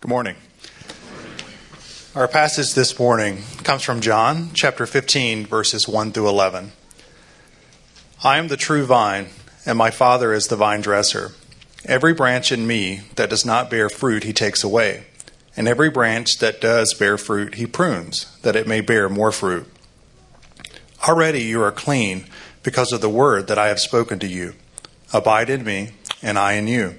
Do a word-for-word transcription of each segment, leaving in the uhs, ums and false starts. Good morning. Our passage this morning comes from John chapter fifteen, verses one through eleven. I am the true vine, and my Father is the vine dresser. Every branch in me that does not bear fruit, he takes away, and every branch that does bear fruit, he prunes, that it may bear more fruit. Already you are clean because of the word that I have spoken to you. Abide in me, and I in you.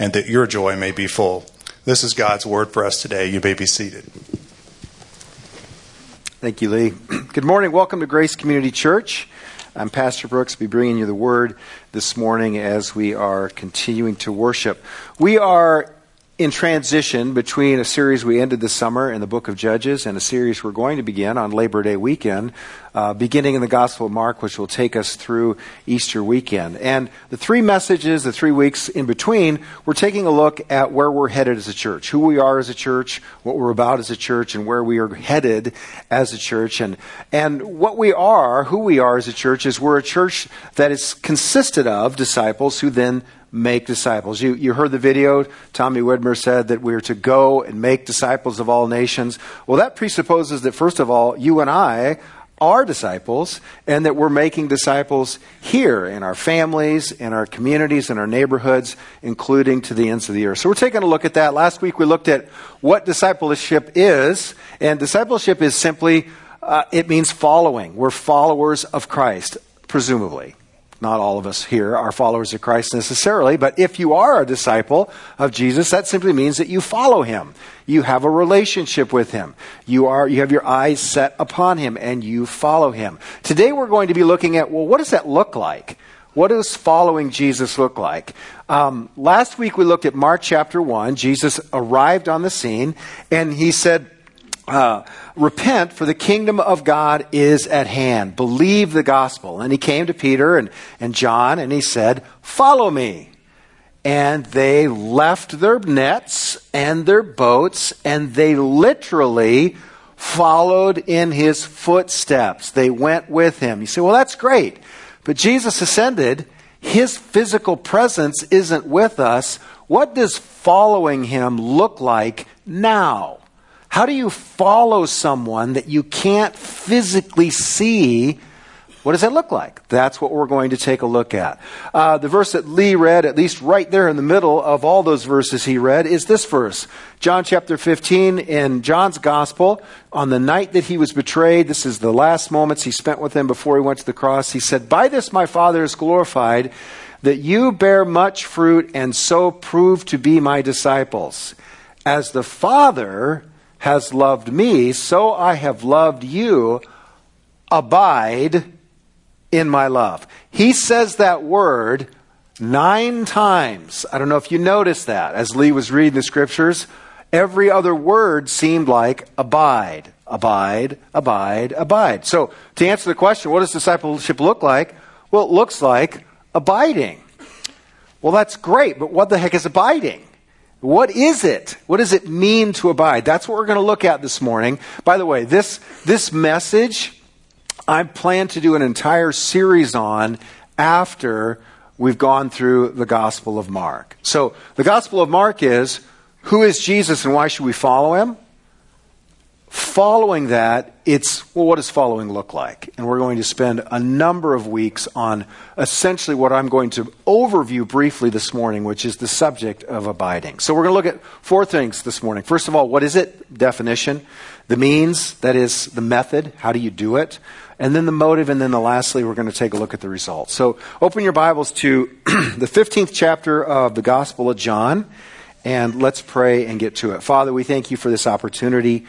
and that your joy may be full. This is God's word for us today. You may be seated. Thank you, Lee. Good morning. Welcome to Grace Community Church. I'm Pastor Brooks. I'll be bringing you the word this morning as we are continuing to worship. We are in transition between a series we ended this summer in the Book of Judges and a series we're going to begin on Labor Day weekend, uh, beginning in the Gospel of Mark, which will take us through Easter weekend. And the three messages, the three weeks in between, we're taking a look at where we're headed as a church, who we are as a church, what we're about as a church, and where we are headed as a church. And, and what we are, who we are as a church, is we're a church that is consisted of disciples who then make disciples. You you heard the video. Tommy Wedmer said that we are to go and make disciples of all nations. Well, that presupposes that, first of all, you and I are disciples and that we're making disciples here in our families, in our communities, in our neighborhoods, including to the ends of the earth. So we're taking a look at that. Last week we looked at what discipleship is, and discipleship is simply, uh, it means following. We're followers of Christ, presumably. Not all of us here are followers of Christ necessarily, but if you are a disciple of Jesus, that simply means that you follow him. You have a relationship with him. You are, you have your eyes set upon him and you follow him. Today we're going to be looking at, well, what does that look like? What does following Jesus look like? Um, last week we looked at Mark chapter one. Jesus arrived on the scene and he said, Uh, repent, for the kingdom of God is at hand. Believe the gospel. And he came to Peter and, and John, and he said, follow me. And they left their nets and their boats, and they literally followed in his footsteps. They went with him. You say, well, that's great. But Jesus ascended. His physical presence isn't with us. What does following him look like now? How do you follow someone that you can't physically see? What does that look like? That's what we're going to take a look at. Uh, the verse that Lee read, at least right there in the middle of all those verses he read, is this verse. John chapter fifteen in John's gospel, on the night that he was betrayed, this is the last moments he spent with them before he went to the cross. He said, by this my Father is glorified, that you bear much fruit and so prove to be my disciples. As the Father has loved me, so I have loved you. Abide in my love. He says that word nine times. I don't know if you noticed that. As Lee was reading the scriptures, every other word seemed like abide, abide, abide, abide. So to answer the question, what does discipleship look like? Well, it looks like abiding. Well, that's great, but what the heck is abiding? What is it? What does it mean to abide? That's what we're going to look at this morning. By the way, this this message, I plan to do an entire series on after we've gone through the Gospel of Mark. So the Gospel of Mark is, who is Jesus and why should we follow him? Following that, it's, well, what does following look like? And we're going to spend a number of weeks on essentially what I'm going to overview briefly this morning, which is the subject of abiding. So we're going to look at four things this morning. First of all, what is it? Definition. The means, that is the method. How do you do it? And then the motive. And then the lastly, we're going to take a look at the results. So open your Bibles to the fifteenth chapter of the Gospel of John, and let's pray and get to it. Father, we thank you for this opportunity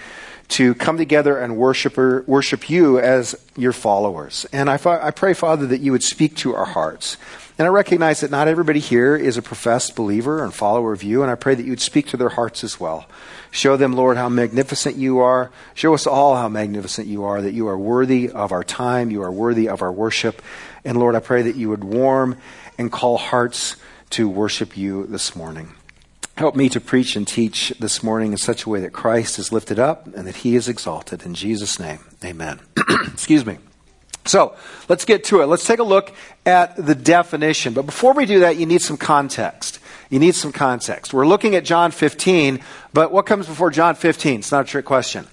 to come together and worship worship you as your followers. And I, I pray, Father, that you would speak to our hearts. And I recognize that not everybody here is a professed believer and follower of you, and I pray that you'd speak to their hearts as well. Show them, Lord, how magnificent you are. Show us all how magnificent you are, that you are worthy of our time, you are worthy of our worship. And Lord, I pray that you would warm and call hearts to worship you this morning. Help me to preach and teach this morning in such a way that Christ is lifted up and that he is exalted. In Jesus' name, amen. Excuse me. So let's get to it. Let's take a look at the definition. But before we do that, you need some context. You need some context. We're looking at John fifteen, but what comes before John fifteen? It's not a trick question.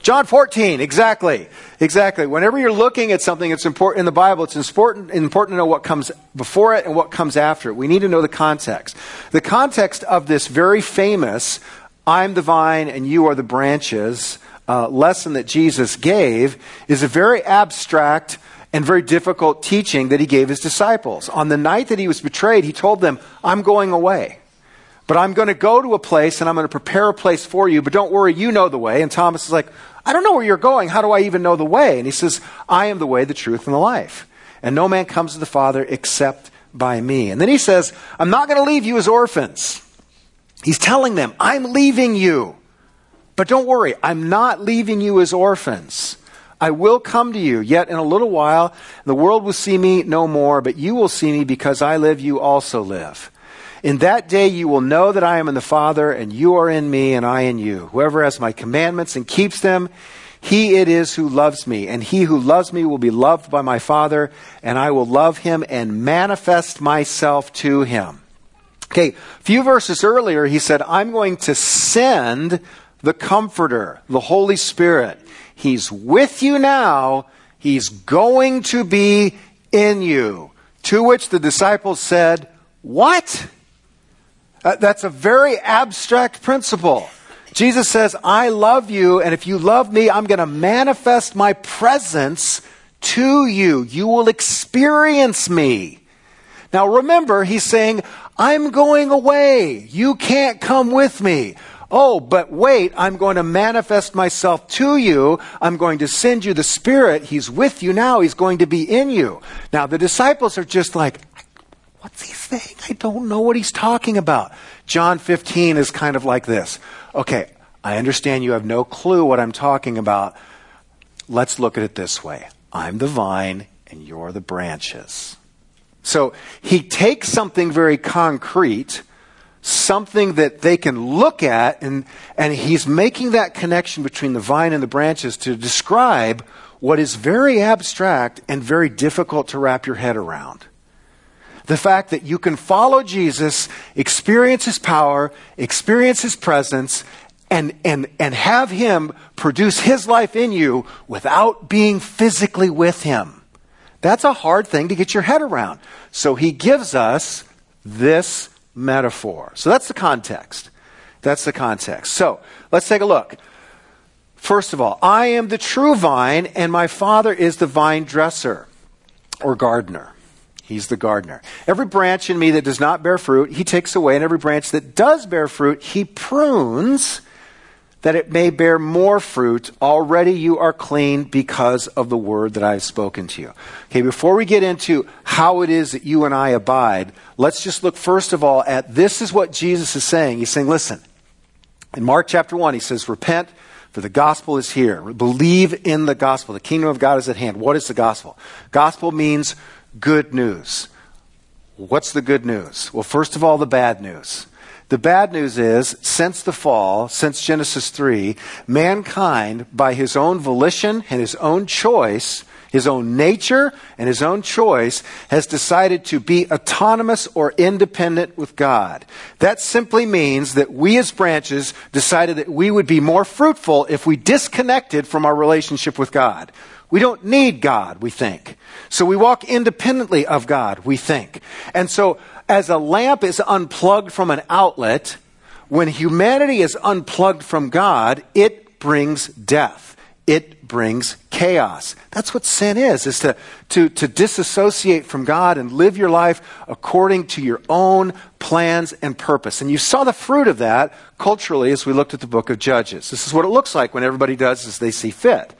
John fourteen, exactly, exactly. Whenever you're looking at something that's important in the Bible, it's important, important to know what comes before it and what comes after it. We need to know the context. The context of this very famous, I'm the vine and you are the branches uh, lesson that Jesus gave is a very abstract and very difficult teaching that he gave his disciples. On the night that he was betrayed, he told them, I'm going away. But I'm going to go to a place and I'm going to prepare a place for you, but don't worry, you know the way. And Thomas is like, I don't know where you're going. How do I even know the way? And he says, I am the way, the truth, and the life. And no man comes to the Father except by me. And then he says, I'm not going to leave you as orphans. He's telling them, I'm leaving you. But don't worry, I'm not leaving you as orphans. I will come to you, yet in a little while, the world will see me no more, but you will see me because I live, you also live. In that day you will know that I am in the Father, and you are in me, and I in you. Whoever has my commandments and keeps them, he it is who loves me. And he who loves me will be loved by my Father, and I will love him and manifest myself to him. Okay, a few verses earlier he said, I'm going to send the Comforter, the Holy Spirit. He's with you now. He's going to be in you. To which the disciples said, what? Uh, that's a very abstract principle. Jesus says, I love you, and if you love me, I'm going to manifest my presence to you. You will experience me. Now remember, he's saying, I'm going away. You can't come with me. Oh, but wait, I'm going to manifest myself to you. I'm going to send you the Spirit. He's with you now. He's going to be in you. Now the disciples are just like, what's he saying? I don't know what he's talking about. John fifteen is kind of like this. Okay, I understand you have no clue what I'm talking about. Let's look at it this way. I'm the vine and you're the branches. So he takes something very concrete, something that they can look at, and, and he's making that connection between the vine and the branches to describe what is very abstract and very difficult to wrap your head around. The fact that you can follow Jesus, experience his power, experience his presence, and, and, and have him produce his life in you without being physically with him. That's a hard thing to get your head around. So he gives us this metaphor. So that's the context. That's the context. So let's take a look. First of all, I am the true vine, and my Father is the vine dresser or gardener. He's the gardener. Every branch in me that does not bear fruit, he takes away. And every branch that does bear fruit, he prunes that it may bear more fruit. Already you are clean because of the word that I have spoken to you. Okay, before we get into how it is that you and I abide, let's just look first of all at this is what Jesus is saying. He's saying, listen, in Mark chapter one, he says, repent, for the gospel is here. Believe in the gospel. The kingdom of God is at hand. What is the gospel? Gospel means good news. What's the good news? Well, first of all, the bad news. The bad news is, since the fall, since Genesis three, mankind, by his own volition and his own choice, his own nature and his own choice, has decided to be autonomous or independent with God. That simply means that we as branches decided that we would be more fruitful if we disconnected from our relationship with God. We don't need God, we think. So we walk independently of God, we think. And so as a lamp is unplugged from an outlet, when humanity is unplugged from God, it brings death. It brings chaos. That's what sin is, is to, to, to disassociate from God and live your life according to your own plans and purpose. And you saw the fruit of that culturally as we looked at the book of Judges. This is what it looks like when everybody does as they see fit.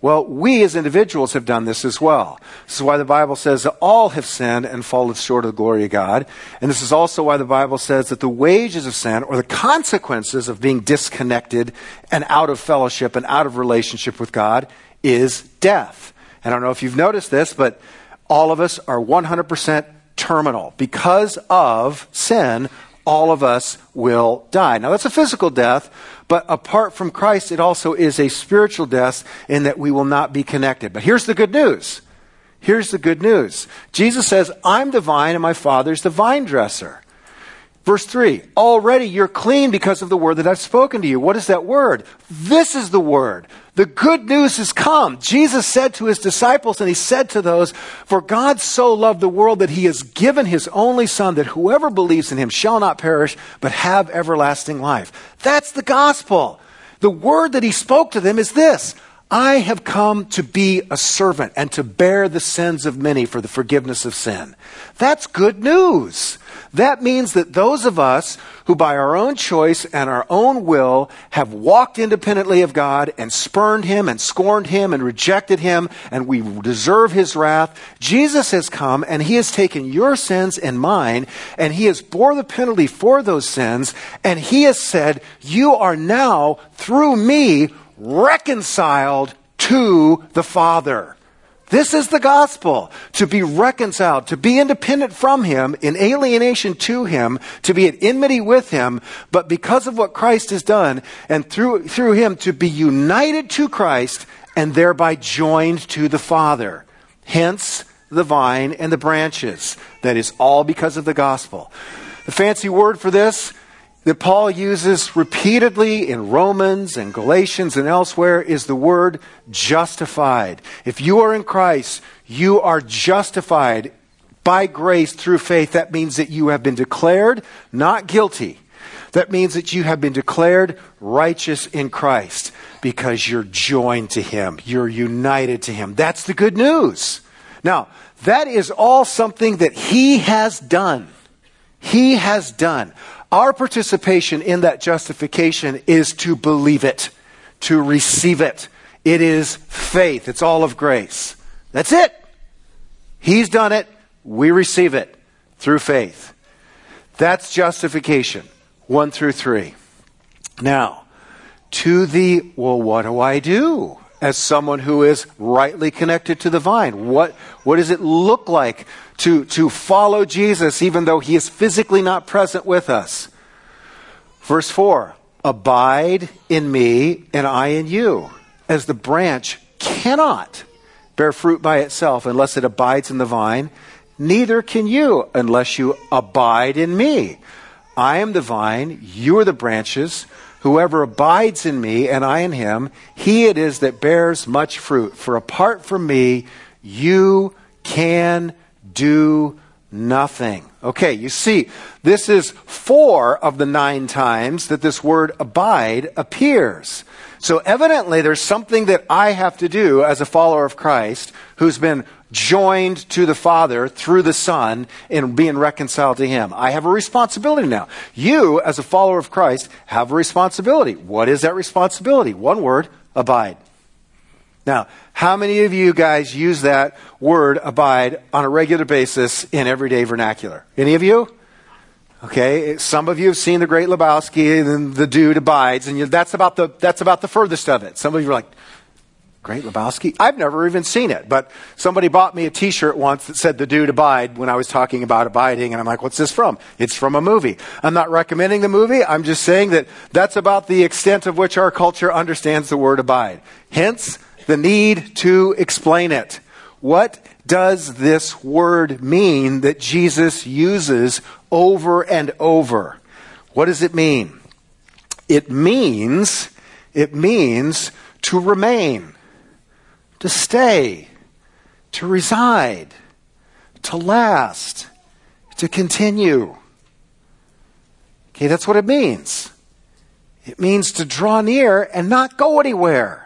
Well, we as individuals have done this as well. This is why the Bible says that all have sinned and fallen short of the glory of God. And this is also why the Bible says that the wages of sin, or the consequences of being disconnected and out of fellowship and out of relationship with God, is death. I don't know if you've noticed this, but all of us are one hundred percent terminal. Because of sin, all of us will die. Now, that's a physical death, but apart from Christ, it also is a spiritual death in that we will not be connected. But here's the good news. Here's the good news. Jesus says, I'm the vine and my Father's the vine dresser. Verse three, already you're clean because of the word that I've spoken to you. What is that word? This is the word. The good news has come. Jesus said to his disciples, and he said to those, for God so loved the world that he has given his only son, that whoever believes in him shall not perish, but have everlasting life. That's the gospel. The word that he spoke to them is this: I have come to be a servant and to bear the sins of many for the forgiveness of sin. That's good news. That means that those of us who by our own choice and our own will have walked independently of God and spurned him and scorned him and rejected him, and we deserve his wrath, Jesus has come and he has taken your sins and mine, and he has bore the penalty for those sins, and he has said, you are now through me reconciled to the Father. This is the gospel, to be reconciled, to be independent from him, in alienation to him, to be at enmity with him, but because of what Christ has done, and through through him to be united to Christ and thereby joined to the Father. Hence the vine and the branches. That is all because of the gospel. The fancy word for this that Paul uses repeatedly in Romans and Galatians and elsewhere is the word justified. If you are in Christ, you are justified by grace through faith. That means that you have been declared not guilty. That means that you have been declared righteous in Christ because you're joined to him. You're united to him. That's the good news. Now, that is all something that he has done. He has done. Our participation in that justification is to believe it, to receive it. It is faith. It's all of grace. That's it. He's done it. We receive it through faith. That's justification, one through three. Now, to the, well, what do I do as someone who is rightly connected to the vine? What, what does it look like to, to follow Jesus even though he is physically not present with us? Verse four, abide in me and I in you, as the branch cannot bear fruit by itself unless it abides in the vine, neither can you unless you abide in me. I am the vine, you are the branches. Whoever abides in me and I in him, he it is that bears much fruit. For apart from me, you can do nothing. Okay, you see, this is four of the nine times that this word abide appears. So evidently there's something that I have to do as a follower of Christ who's been joined to the Father through the Son and being reconciled to him. I have a responsibility now. You, as a follower of Christ, have a responsibility. What is that responsibility? One word, abide. Now, how many of you guys use that word abide on a regular basis in everyday vernacular? Any of you? Okay, some of you have seen The Great Lebowski, and the dude abides, and you, that's about the that's about the furthest of it. Some of you are like, Great Lebowski? I've never even seen it, but somebody bought me a t-shirt once that said The Dude Abide when I was talking about abiding, and I'm like, what's this from? It's from a movie. I'm not recommending the movie. I'm just saying that that's about the extent of which our culture understands the word abide. Hence, the need to explain it. What does this word mean that Jesus uses over and over? What does it mean? It means, it means to remain, to stay, to reside, to last, to continue. Okay, that's what it means. It means to draw near and not go anywhere.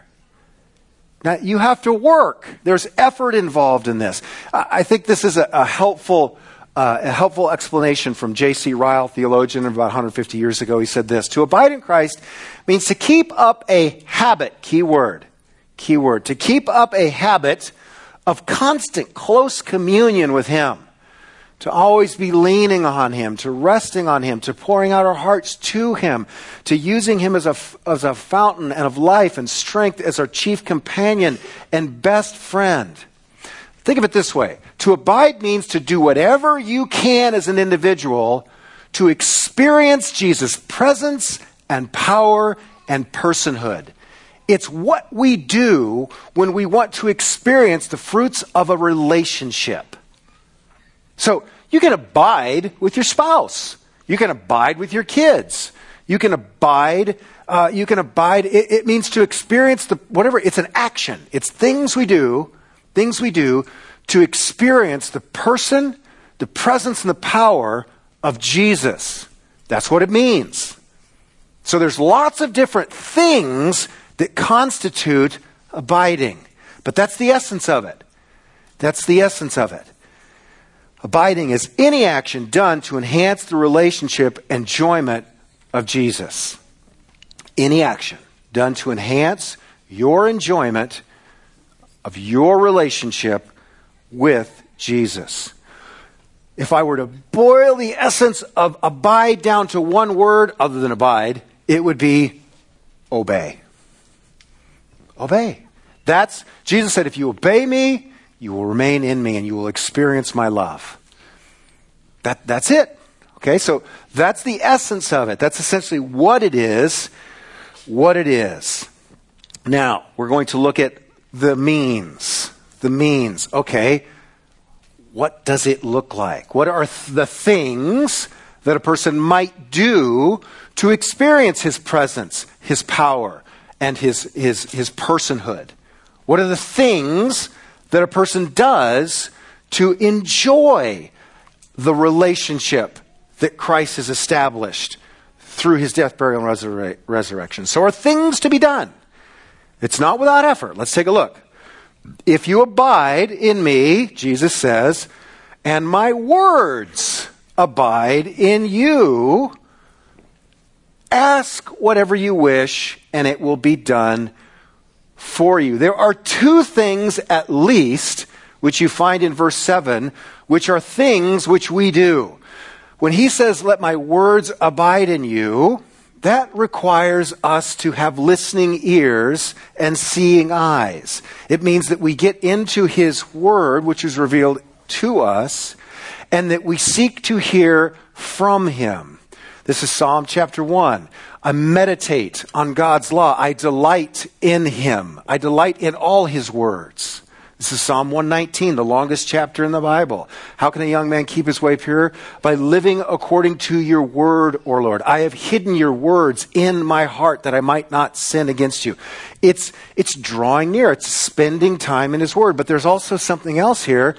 Now, you have to work. There's effort involved in this. I think this is a, a helpful uh, a helpful explanation from J C Ryle, theologian, about one hundred fifty years ago. He said this: to abide in Christ means to keep up a habit, key word, key word, to keep up a habit of constant, close communion with Him, to always be leaning on Him, to resting on Him, to pouring out our hearts to Him, to using Him as a, as a fountain and of life and strength as our chief companion and best friend. Think of it this way. To abide means to do whatever you can as an individual to experience Jesus' presence and power and personhood. It's what we do when we want to experience the fruits of a relationship. So you can abide with your spouse. You can abide with your kids. You can abide. Uh, you can abide. It, it means to experience the whatever. It's an action. It's things we do, things we do to experience the person, the presence, and the power of Jesus. That's what it means. So there's lots of different things that constitute abiding, but that's the essence of it. That's the essence of it. Abiding is any action done to enhance the relationship and enjoyment of Jesus. Any action done to enhance your enjoyment of your relationship with Jesus. If I were to boil the essence of abide down to one word other than abide, it would be obey. Obey. That's, Jesus said, if you obey me, you will remain in me and you will experience my love. That, that's it. Okay, so that's the essence of it. That's essentially what it is, what it is. Now, we're going to look at the means. The means. Okay, what does it look like? What are th- the things that a person might do to experience his presence, his power, and his, his, his personhood? What are the things that a person does to enjoy the relationship that Christ has established through his death, burial, and resur- resurrection? So are things to be done. It's not without effort. Let's take a look. If you abide in me, Jesus says, and my words abide in you, ask whatever you wish, and it will be done for you. There are two things at least, which you find in verse seven, which are things which we do. When he says, let my words abide in you, that requires us to have listening ears and seeing eyes. It means that we get into his word, which is revealed to us, and that we seek to hear from him. This is Psalm chapter one. I meditate on God's law. I delight in him. I delight in all his words. This is Psalm one nineteen, the longest chapter in the Bible. How can a young man keep his way pure? By living according to your word, O Lord. I have hidden your words in my heart that I might not sin against you. It's, it's drawing near. It's spending time in his word. But there's also something else here.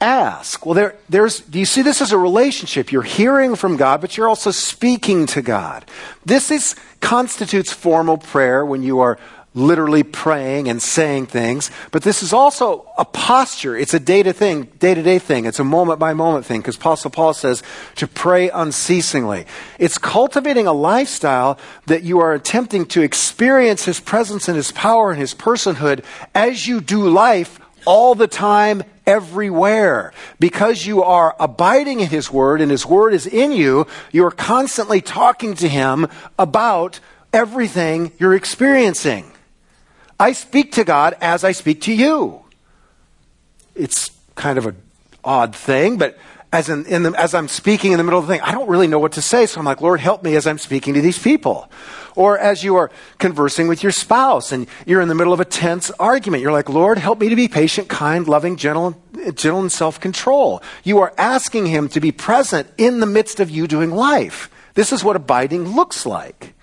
Ask. Well, there, there's, do you see this as a relationship? You're hearing from God, but you're also speaking to God. This is, constitutes formal prayer when you are literally praying and saying things, but this is also a posture. It's a day to thing, day-to-day thing. It's a moment-by-moment thing, because Apostle Paul says to pray unceasingly. It's cultivating a lifestyle that you are attempting to experience his presence and his power and his personhood as you do life all the time, everywhere. Because you are abiding in his word and his word is in you, you're constantly talking to him about everything you're experiencing. I speak to God as I speak to you. It's kind of an odd thing, but as in, in the, as I'm speaking in the middle of the thing, I don't really know what to say. So I'm like, Lord, help me as I'm speaking to these people. Or as you are conversing with your spouse and you're in the middle of a tense argument, you're like, Lord, help me to be patient, kind, loving, gentle, gentle and self-control. You are asking him to be present in the midst of you doing life. This is what abiding looks like.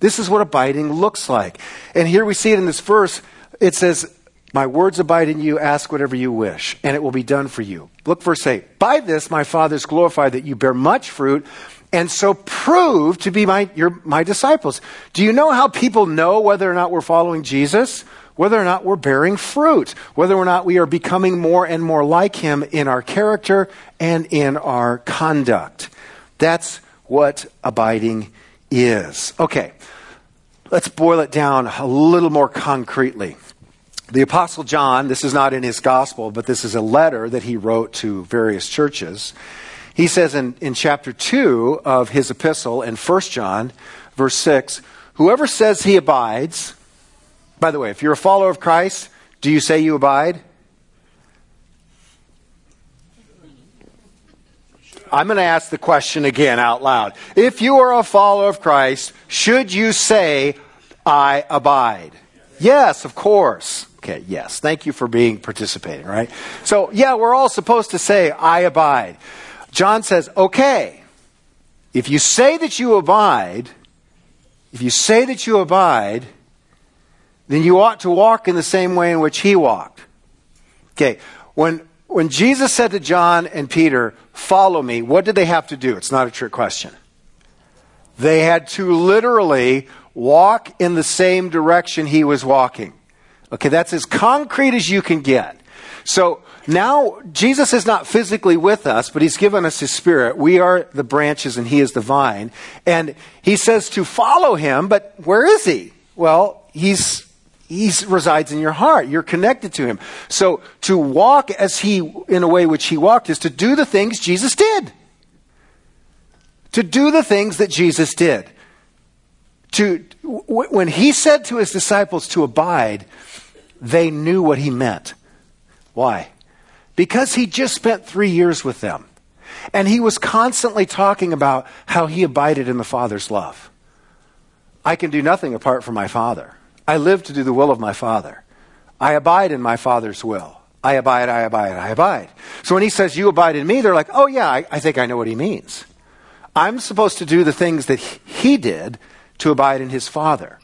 This is what abiding looks like. And here we see it in this verse. It says, my words abide in you, ask whatever you wish, and it will be done for you. Look, verse eight. By this my Father is glorified, that you bear much fruit, and so prove to be my, your, my disciples. Do you know how people know whether or not we're following Jesus? Whether or not we're bearing fruit. Whether or not we are becoming more and more like him in our character and in our conduct. That's what abiding is. Okay, let's boil it down a little more concretely. The Apostle John, this is not in his gospel, but this is a letter that he wrote to various churches. He says in, in chapter two of his epistle in First John, verse six, whoever says he abides, by the way, if you're a follower of Christ, do you say you abide? I'm going to ask the question again out loud. If you are a follower of Christ, should you say, I abide? Yes, of course. Okay, yes. Thank you for being participating, right? So, yeah, we're all supposed to say, I abide. John says, okay, if you say that you abide, if you say that you abide, then you ought to walk in the same way in which he walked. Okay, when when Jesus said to John and Peter, follow me, what did they have to do? It's not a trick question. They had to literally walk in the same direction he was walking. Okay, that's as concrete as you can get. So now Jesus is not physically with us, but he's given us his Spirit. We are the branches and he is the vine. And he says to follow him, but where is he? Well, he's he resides in your heart. You're connected to him. So to walk as he, in a way which he walked, is to do the things Jesus did. To do the things that Jesus did. To when he said to his disciples to abide, they knew what he meant. Why? Because he just spent three years with them. And he was constantly talking about how he abided in the Father's love. I can do nothing apart from my Father. I live to do the will of my Father. I abide in my Father's will. I abide, I abide, I abide. So when he says, you abide in me, they're like, oh yeah, I, I think I know what he means. I'm supposed to do the things that he did to abide in his Father.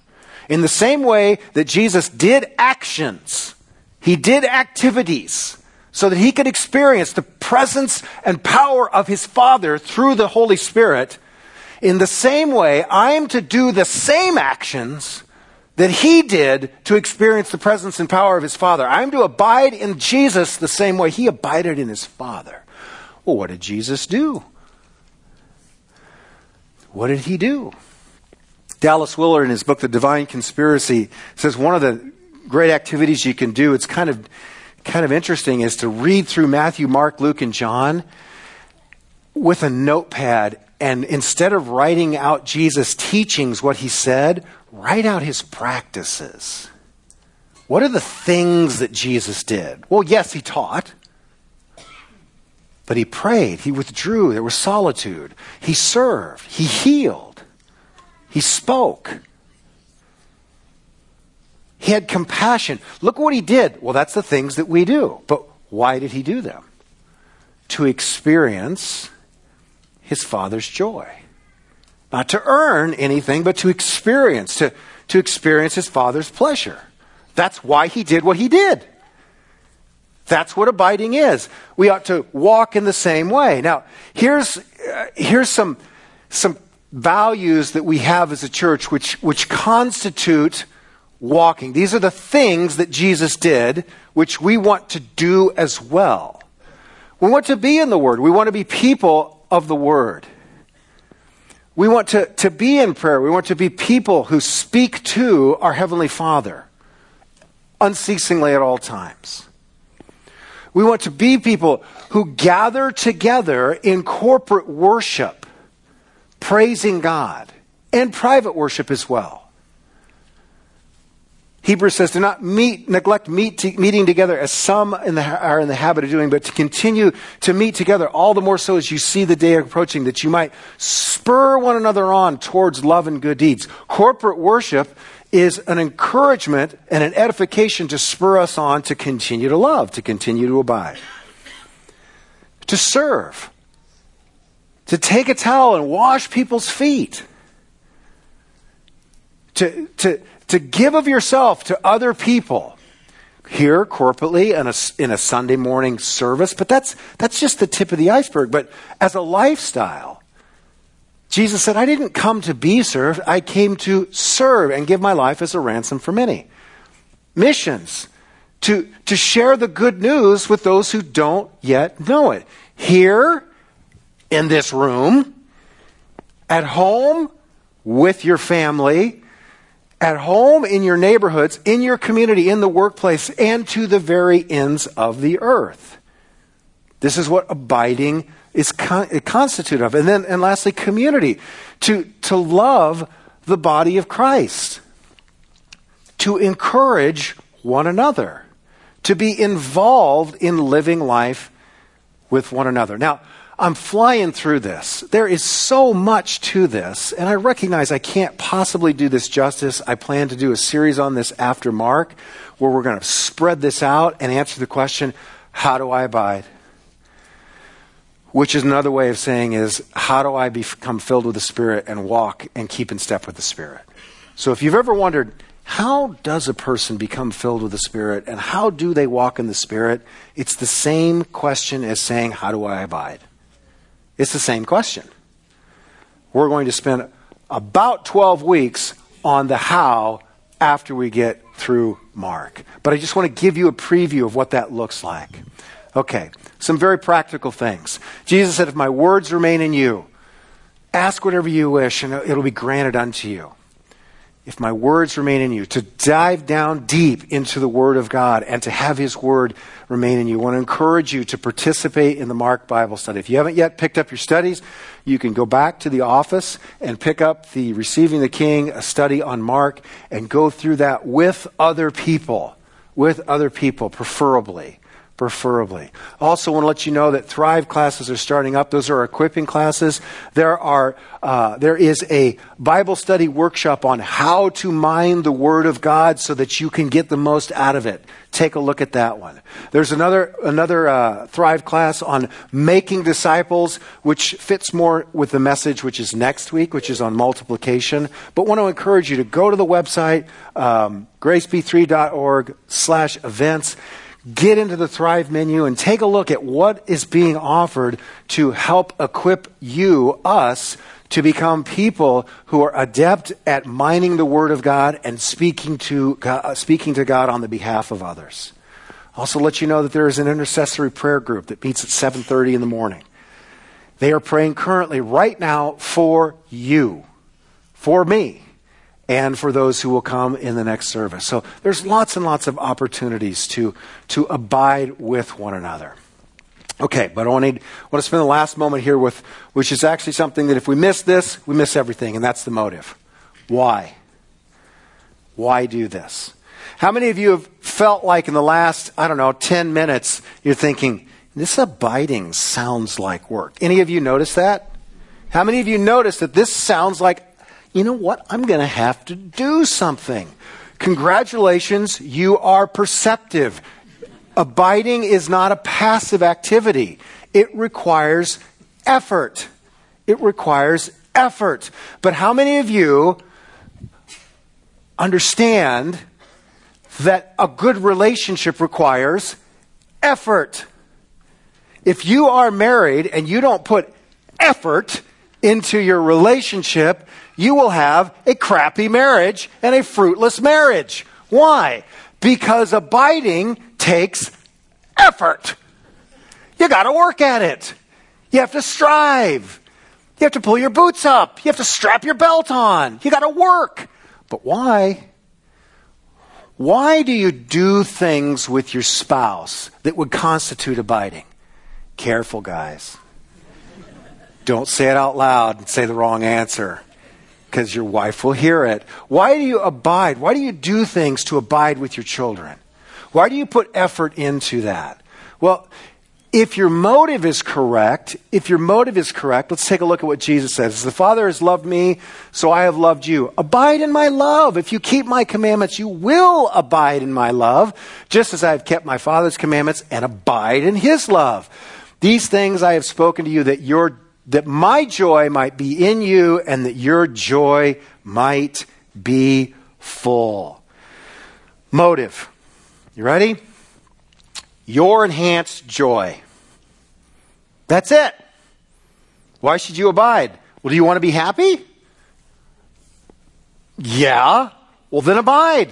In the same way that Jesus did actions, he did activities so that he could experience the presence and power of his Father through the Holy Spirit. In the same way, I am to do the same actions that he did to experience the presence and power of his Father. I am to abide in Jesus the same way he abided in his Father. Well, what did Jesus do? What did he do? Dallas Willard, in his book, The Divine Conspiracy, says one of the great activities you can do, it's kind of kind of interesting, is to read through Matthew, Mark, Luke, and John with a notepad, and instead of writing out Jesus' teachings, what he said, write out his practices. What are the things that Jesus did? Well, yes, he taught. But he prayed. He withdrew. There was solitude. He served. He healed. He spoke. He had compassion. Look what he did. Well, that's the things that we do. But why did he do them? To experience his Father's joy. Not to earn anything, but to experience, to, to experience his Father's pleasure. That's why he did what he did. That's what abiding is. We ought to walk in the same way. Now, here's, uh, here's some, some values that we have as a church which which constitute walking. These are the things that Jesus did which we want to do as well. We want to be in the Word. We want to be people of the Word. We want to, to be in prayer. We want to be people who speak to our Heavenly Father unceasingly at all times. We want to be people who gather together in corporate worship, praising God, and private worship as well. Hebrews says, do not meet, neglect meet to, meeting together as some in the, are in the habit of doing, but to continue to meet together, all the more so as you see the day approaching, that you might spur one another on towards love and good deeds. Corporate worship is an encouragement and an edification to spur us on to continue to love, to continue to abide, to serve, to take a towel and wash people's feet, to to to give of yourself to other people here corporately in a, in a Sunday morning service. But that's that's just the tip of the iceberg. But as a lifestyle, Jesus said, I didn't come to be served. I came to serve and give my life as a ransom for many. Missions, to, to share the good news with those who don't yet know it. Here, in this room, at home, with your family, at home, in your neighborhoods, in your community, in the workplace, and to the very ends of the earth. This is what abiding is con- constituted of. And then, and lastly, community. To, to love the body of Christ. To encourage one another. To be involved in living life with one another. Now, I'm flying through this. There is so much to this, and I recognize I can't possibly do this justice. I plan to do a series on this after Mark, where we're going to spread this out and answer the question, how do I abide? Which is another way of saying is, how do I become filled with the Spirit and walk and keep in step with the Spirit? So if you've ever wondered, how does a person become filled with the Spirit and how do they walk in the Spirit? It's the same question as saying, how do I abide? It's the same question. We're going to spend about twelve weeks on the how after we get through Mark. But I just want to give you a preview of what that looks like. Okay, some very practical things. Jesus said, if my words remain in you, ask whatever you wish and it'll be granted unto you. If my words remain in you, to dive down deep into the Word of God and to have His Word remain in you. I want to encourage you to participate in the Mark Bible study. If you haven't yet picked up your studies, you can go back to the office and pick up the Receiving the King, a study on Mark, and go through that with other people, with other people, preferably. Preferably. Also want to let you know that Thrive classes are starting up. Those are equipping classes. There are uh, there is a Bible study workshop on how to mine the Word of God so that you can get the most out of it. Take a look at that one. There's another another uh, Thrive class on making disciples, which fits more with the message, which is next week, which is on multiplication. But want to encourage you to go to the website, um, grace b three dot org slash events. Get into the Thrive menu and take a look at what is being offered to help equip you, us, to become people who are adept at mining the Word of God and speaking to God, speaking to God on the behalf of others. Also let you know that there is an intercessory prayer group that meets at seven thirty in the morning. They are praying currently right now for you, for me, and for those who will come in the next service. So there's lots and lots of opportunities to to abide with one another. Okay, but I want to, want to spend the last moment here with, which is actually something that if we miss this, we miss everything, and that's the motive. Why? Why do this? How many of you have felt like in the last, I don't know, ten minutes, you're thinking, this abiding sounds like work. Any of you notice that? How many of you notice that this sounds like, you know what? I'm going to have to do something. Congratulations, you are perceptive. Abiding is not a passive activity. It requires effort. It requires effort. But how many of you understand that a good relationship requires effort? If you are married and you don't put effort into your relationship, you will have a crappy marriage and a fruitless marriage. Why? Because abiding takes effort. You got to work at it. You have to strive. You have to pull your boots up. You have to strap your belt on. You got to work. But why? Why do you do things with your spouse that would constitute abiding? Careful, guys. Don't say it out loud and say the wrong answer. because your wife will hear it. Why do you abide? Why do you do things to abide with your children? Why do you put effort into that? Well, if your motive is correct, if your motive is correct, let's take a look at what Jesus says. The Father has loved me, so I have loved you. Abide in my love. If you keep my commandments, you will abide in my love, just as I have kept my Father's commandments and abide in his love. These things I have spoken to you that your that my joy might be in you and that your joy might be full. Motive. You ready? Your enhanced joy. That's it. Why should you abide? Well, do you want to be happy? Yeah. Well, then abide.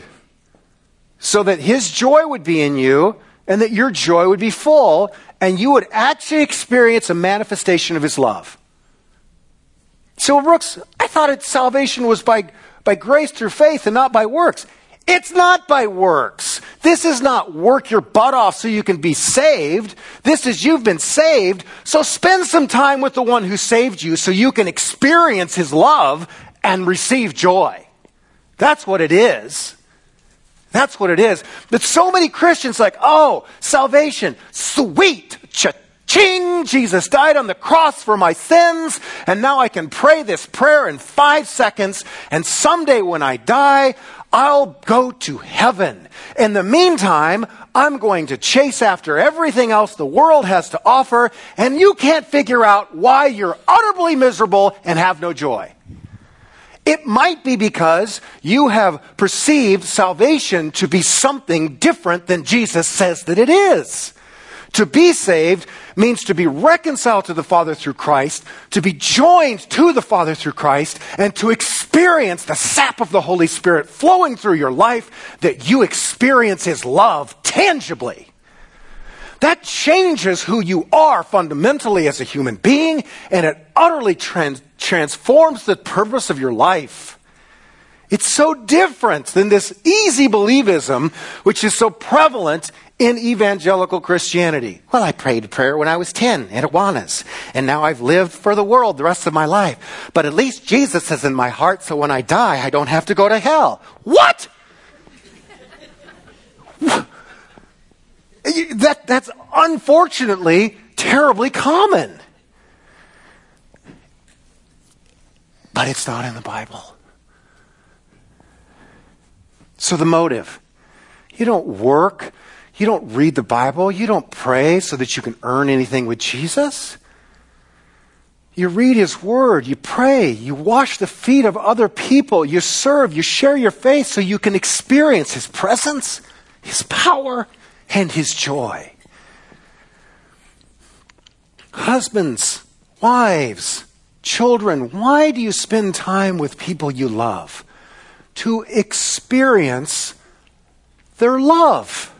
So that his joy would be in you and that your joy would be full and you would actually experience a manifestation of his love. So, Brooks, I thought it, salvation was by, by grace through faith and not by works. It's not by works. This is not work your butt off so you can be saved. This is you've been saved, so spend some time with the one who saved you so you can experience his love and receive joy. That's what it is. That's what it is. But so many Christians like, oh, salvation, sweet, cha-ching, Jesus died on the cross for my sins, and now I can pray this prayer in five seconds, and someday when I die, I'll go to heaven. In the meantime, I'm going to chase after everything else the world has to offer, and you can't figure out why you're utterly miserable and have no joy. It might be because you have perceived salvation to be something different than Jesus says that it is. To be saved means to be reconciled to the Father through Christ, to be joined to the Father through Christ, and to experience the sap of the Holy Spirit flowing through your life, that you experience his love tangibly. That changes who you are fundamentally as a human being, and it utterly trans- transforms the purpose of your life. It's so different than this easy believism, which is so prevalent in evangelical Christianity. Well, I prayed a prayer when I was ten at Awana's, and now I've lived for the world the rest of my life. But at least Jesus is in my heart, so when I die, I don't have to go to hell. What? that, that's unfortunately terribly common. But it's not in the Bible. So the motive. You don't work. You don't read the Bible. You don't pray so that you can earn anything with Jesus. You read his word. You pray. You wash the feet of other people. You serve. You share your faith so you can experience his presence, his power, and his joy. Husbands, wives, children, why do you spend time with people you love? To experience their love.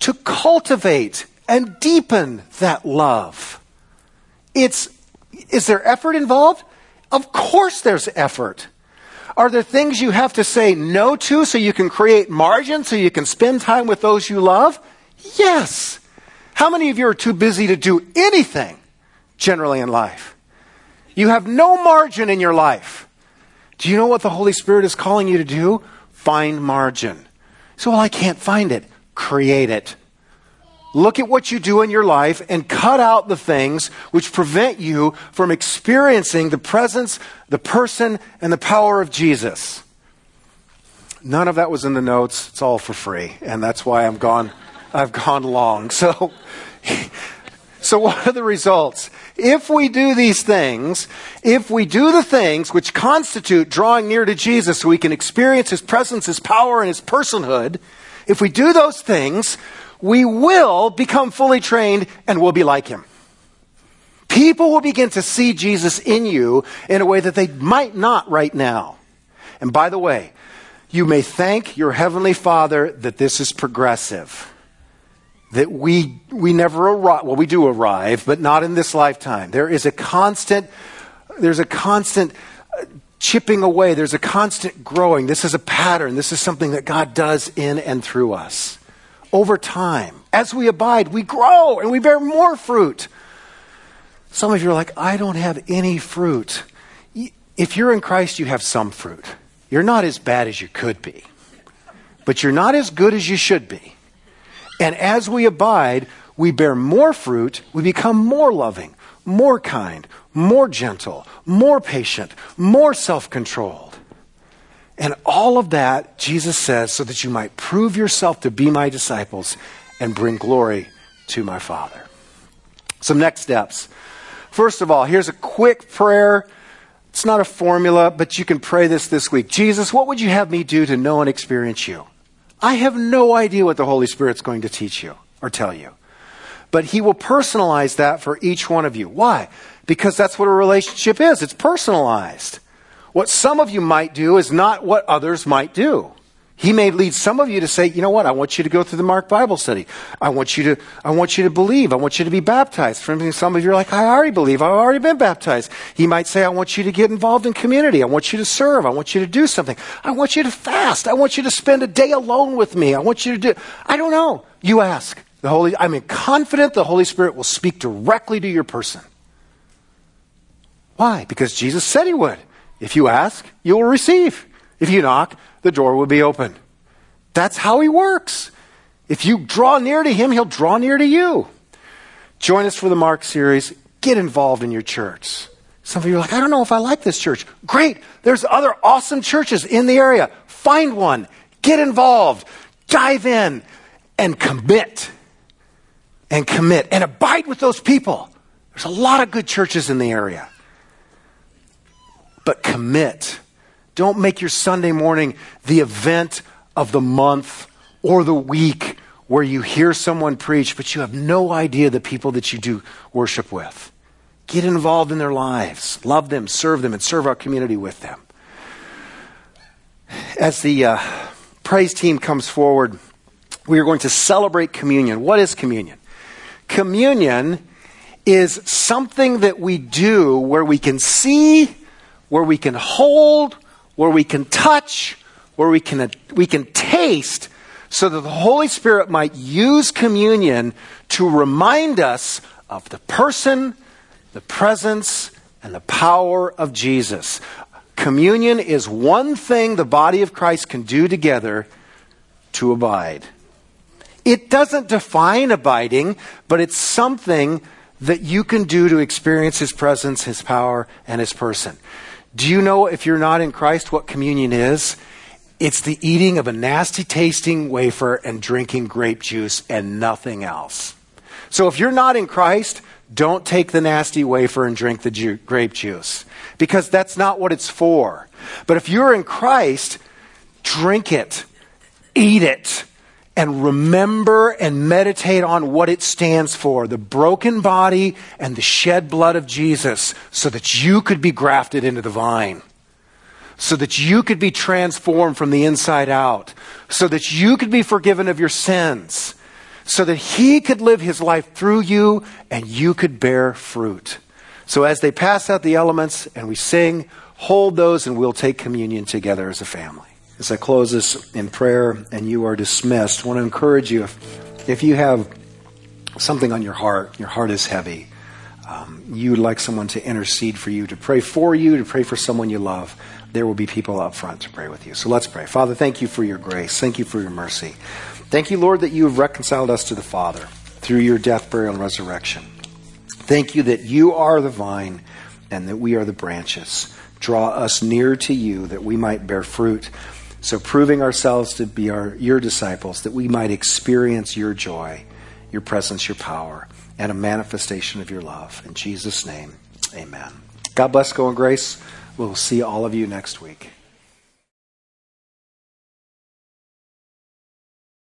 To cultivate and deepen that love. It's, is there effort involved? Of course there's effort. Are there things you have to say no to so you can create margin, so you can spend time with those you love? Yes. How many of you are too busy to do anything generally in life? You have no margin in your life. Do you know what the Holy Spirit is calling you to do? Find margin. So, well, I can't find it. Create it. Look at what you do in your life and cut out the things which prevent you from experiencing the presence, the person, and the power of Jesus. None of that was in the notes. It's all for free. And that's why I'm gone. I've gone long. So, so what are the results? If we do these things, if we do the things which constitute drawing near to Jesus so we can experience his presence, his power, and his personhood, if we do those things, we will become fully trained and we'll be like him. People will begin to see Jesus in you in a way that they might not right now. And by the way, you may thank your Heavenly Father that this is progressive. That we we never arrive, well, we do arrive, but not in this lifetime. There is a constant, there's a constant chipping away. There's a constant growing. This is a pattern. This is something that God does in and through us. Over time, as we abide, we grow and we bear more fruit. Some of you are like, I don't have any fruit. If you're in Christ, you have some fruit. You're not as bad as you could be, but you're not as good as you should be. And as we abide, we bear more fruit. We become more loving, more kind, more gentle, more patient, more self-controlled. And all of that, Jesus says, so that you might prove yourself to be my disciples and bring glory to my Father. Some next steps. First of all, here's a quick prayer. It's not a formula, but you can pray this this week. Jesus, what would you have me do to know and experience you? I have no idea what the Holy Spirit's going to teach you or tell you. But he will personalize that for each one of you. Why? Because that's what a relationship is. It's personalized. What some of you might do is not what others might do. He may lead some of you to say, you know what, I want you to go through the Mark Bible study. I want you to I want you to believe. I want you to be baptized. For some of you are like, I already believe. I've already been baptized. He might say, I want you to get involved in community. I want you to serve. I want you to do something. I want you to fast. I want you to spend a day alone with me. I want you to do, I don't know. You ask. The Holy, I mean, confident the Holy Spirit will speak directly to your person. Why? Because Jesus said he would. If you ask, you will receive. If you knock, the door will be open. That's how he works. If you draw near to him, he'll draw near to you. Join us for the Mark series. Get involved in your church. Some of you are like, I don't know if I like this church. Great. There's other awesome churches in the area. Find one. Get involved. Dive in and commit. And commit. And abide with those people. There's a lot of good churches in the area. But commit. Don't make your Sunday morning the event of the month or the week where you hear someone preach, but you have no idea the people that you do worship with. Get involved in their lives. Love them, serve them, and serve our community with them. As the uh, praise team comes forward, we are going to celebrate communion. What is communion? Communion is something that we do where we can see, where we can hold, where we can touch, where we can we can taste, so that the Holy Spirit might use communion to remind us of the person, the presence, and the power of Jesus. Communion is one thing the body of Christ can do together to abide. It doesn't define abiding, but it's something that you can do to experience his presence, his power, and his person. Do you know, if you're not in Christ, what communion is? It's the eating of a nasty-tasting wafer and drinking grape juice and nothing else. So if you're not in Christ, don't take the nasty wafer and drink the ju- grape juice, because that's not what it's for. But if you're in Christ, drink it, eat it, and remember and meditate on what it stands for, the broken body and the shed blood of Jesus, so that you could be grafted into the vine, so that you could be transformed from the inside out, so that you could be forgiven of your sins, so that he could live his life through you and you could bear fruit. So as they pass out the elements and we sing, hold those and we'll take communion together as a family. As I close this in prayer and you are dismissed, I want to encourage you, if, if you have something on your heart, your heart is heavy, um, you would like someone to intercede for you, to pray for you, to pray for someone you love, there will be people out front to pray with you. So let's pray. Father, thank you for your grace. Thank you for your mercy. Thank you, Lord, that you have reconciled us to the Father through your death, burial, and resurrection. Thank you that you are the vine and that we are the branches. Draw us near to you that we might bear fruit. So proving ourselves to be our, your disciples, that we might experience your joy, your presence, your power, and a manifestation of your love. In Jesus' name, amen. God bless, go in grace. We'll see all of you next week.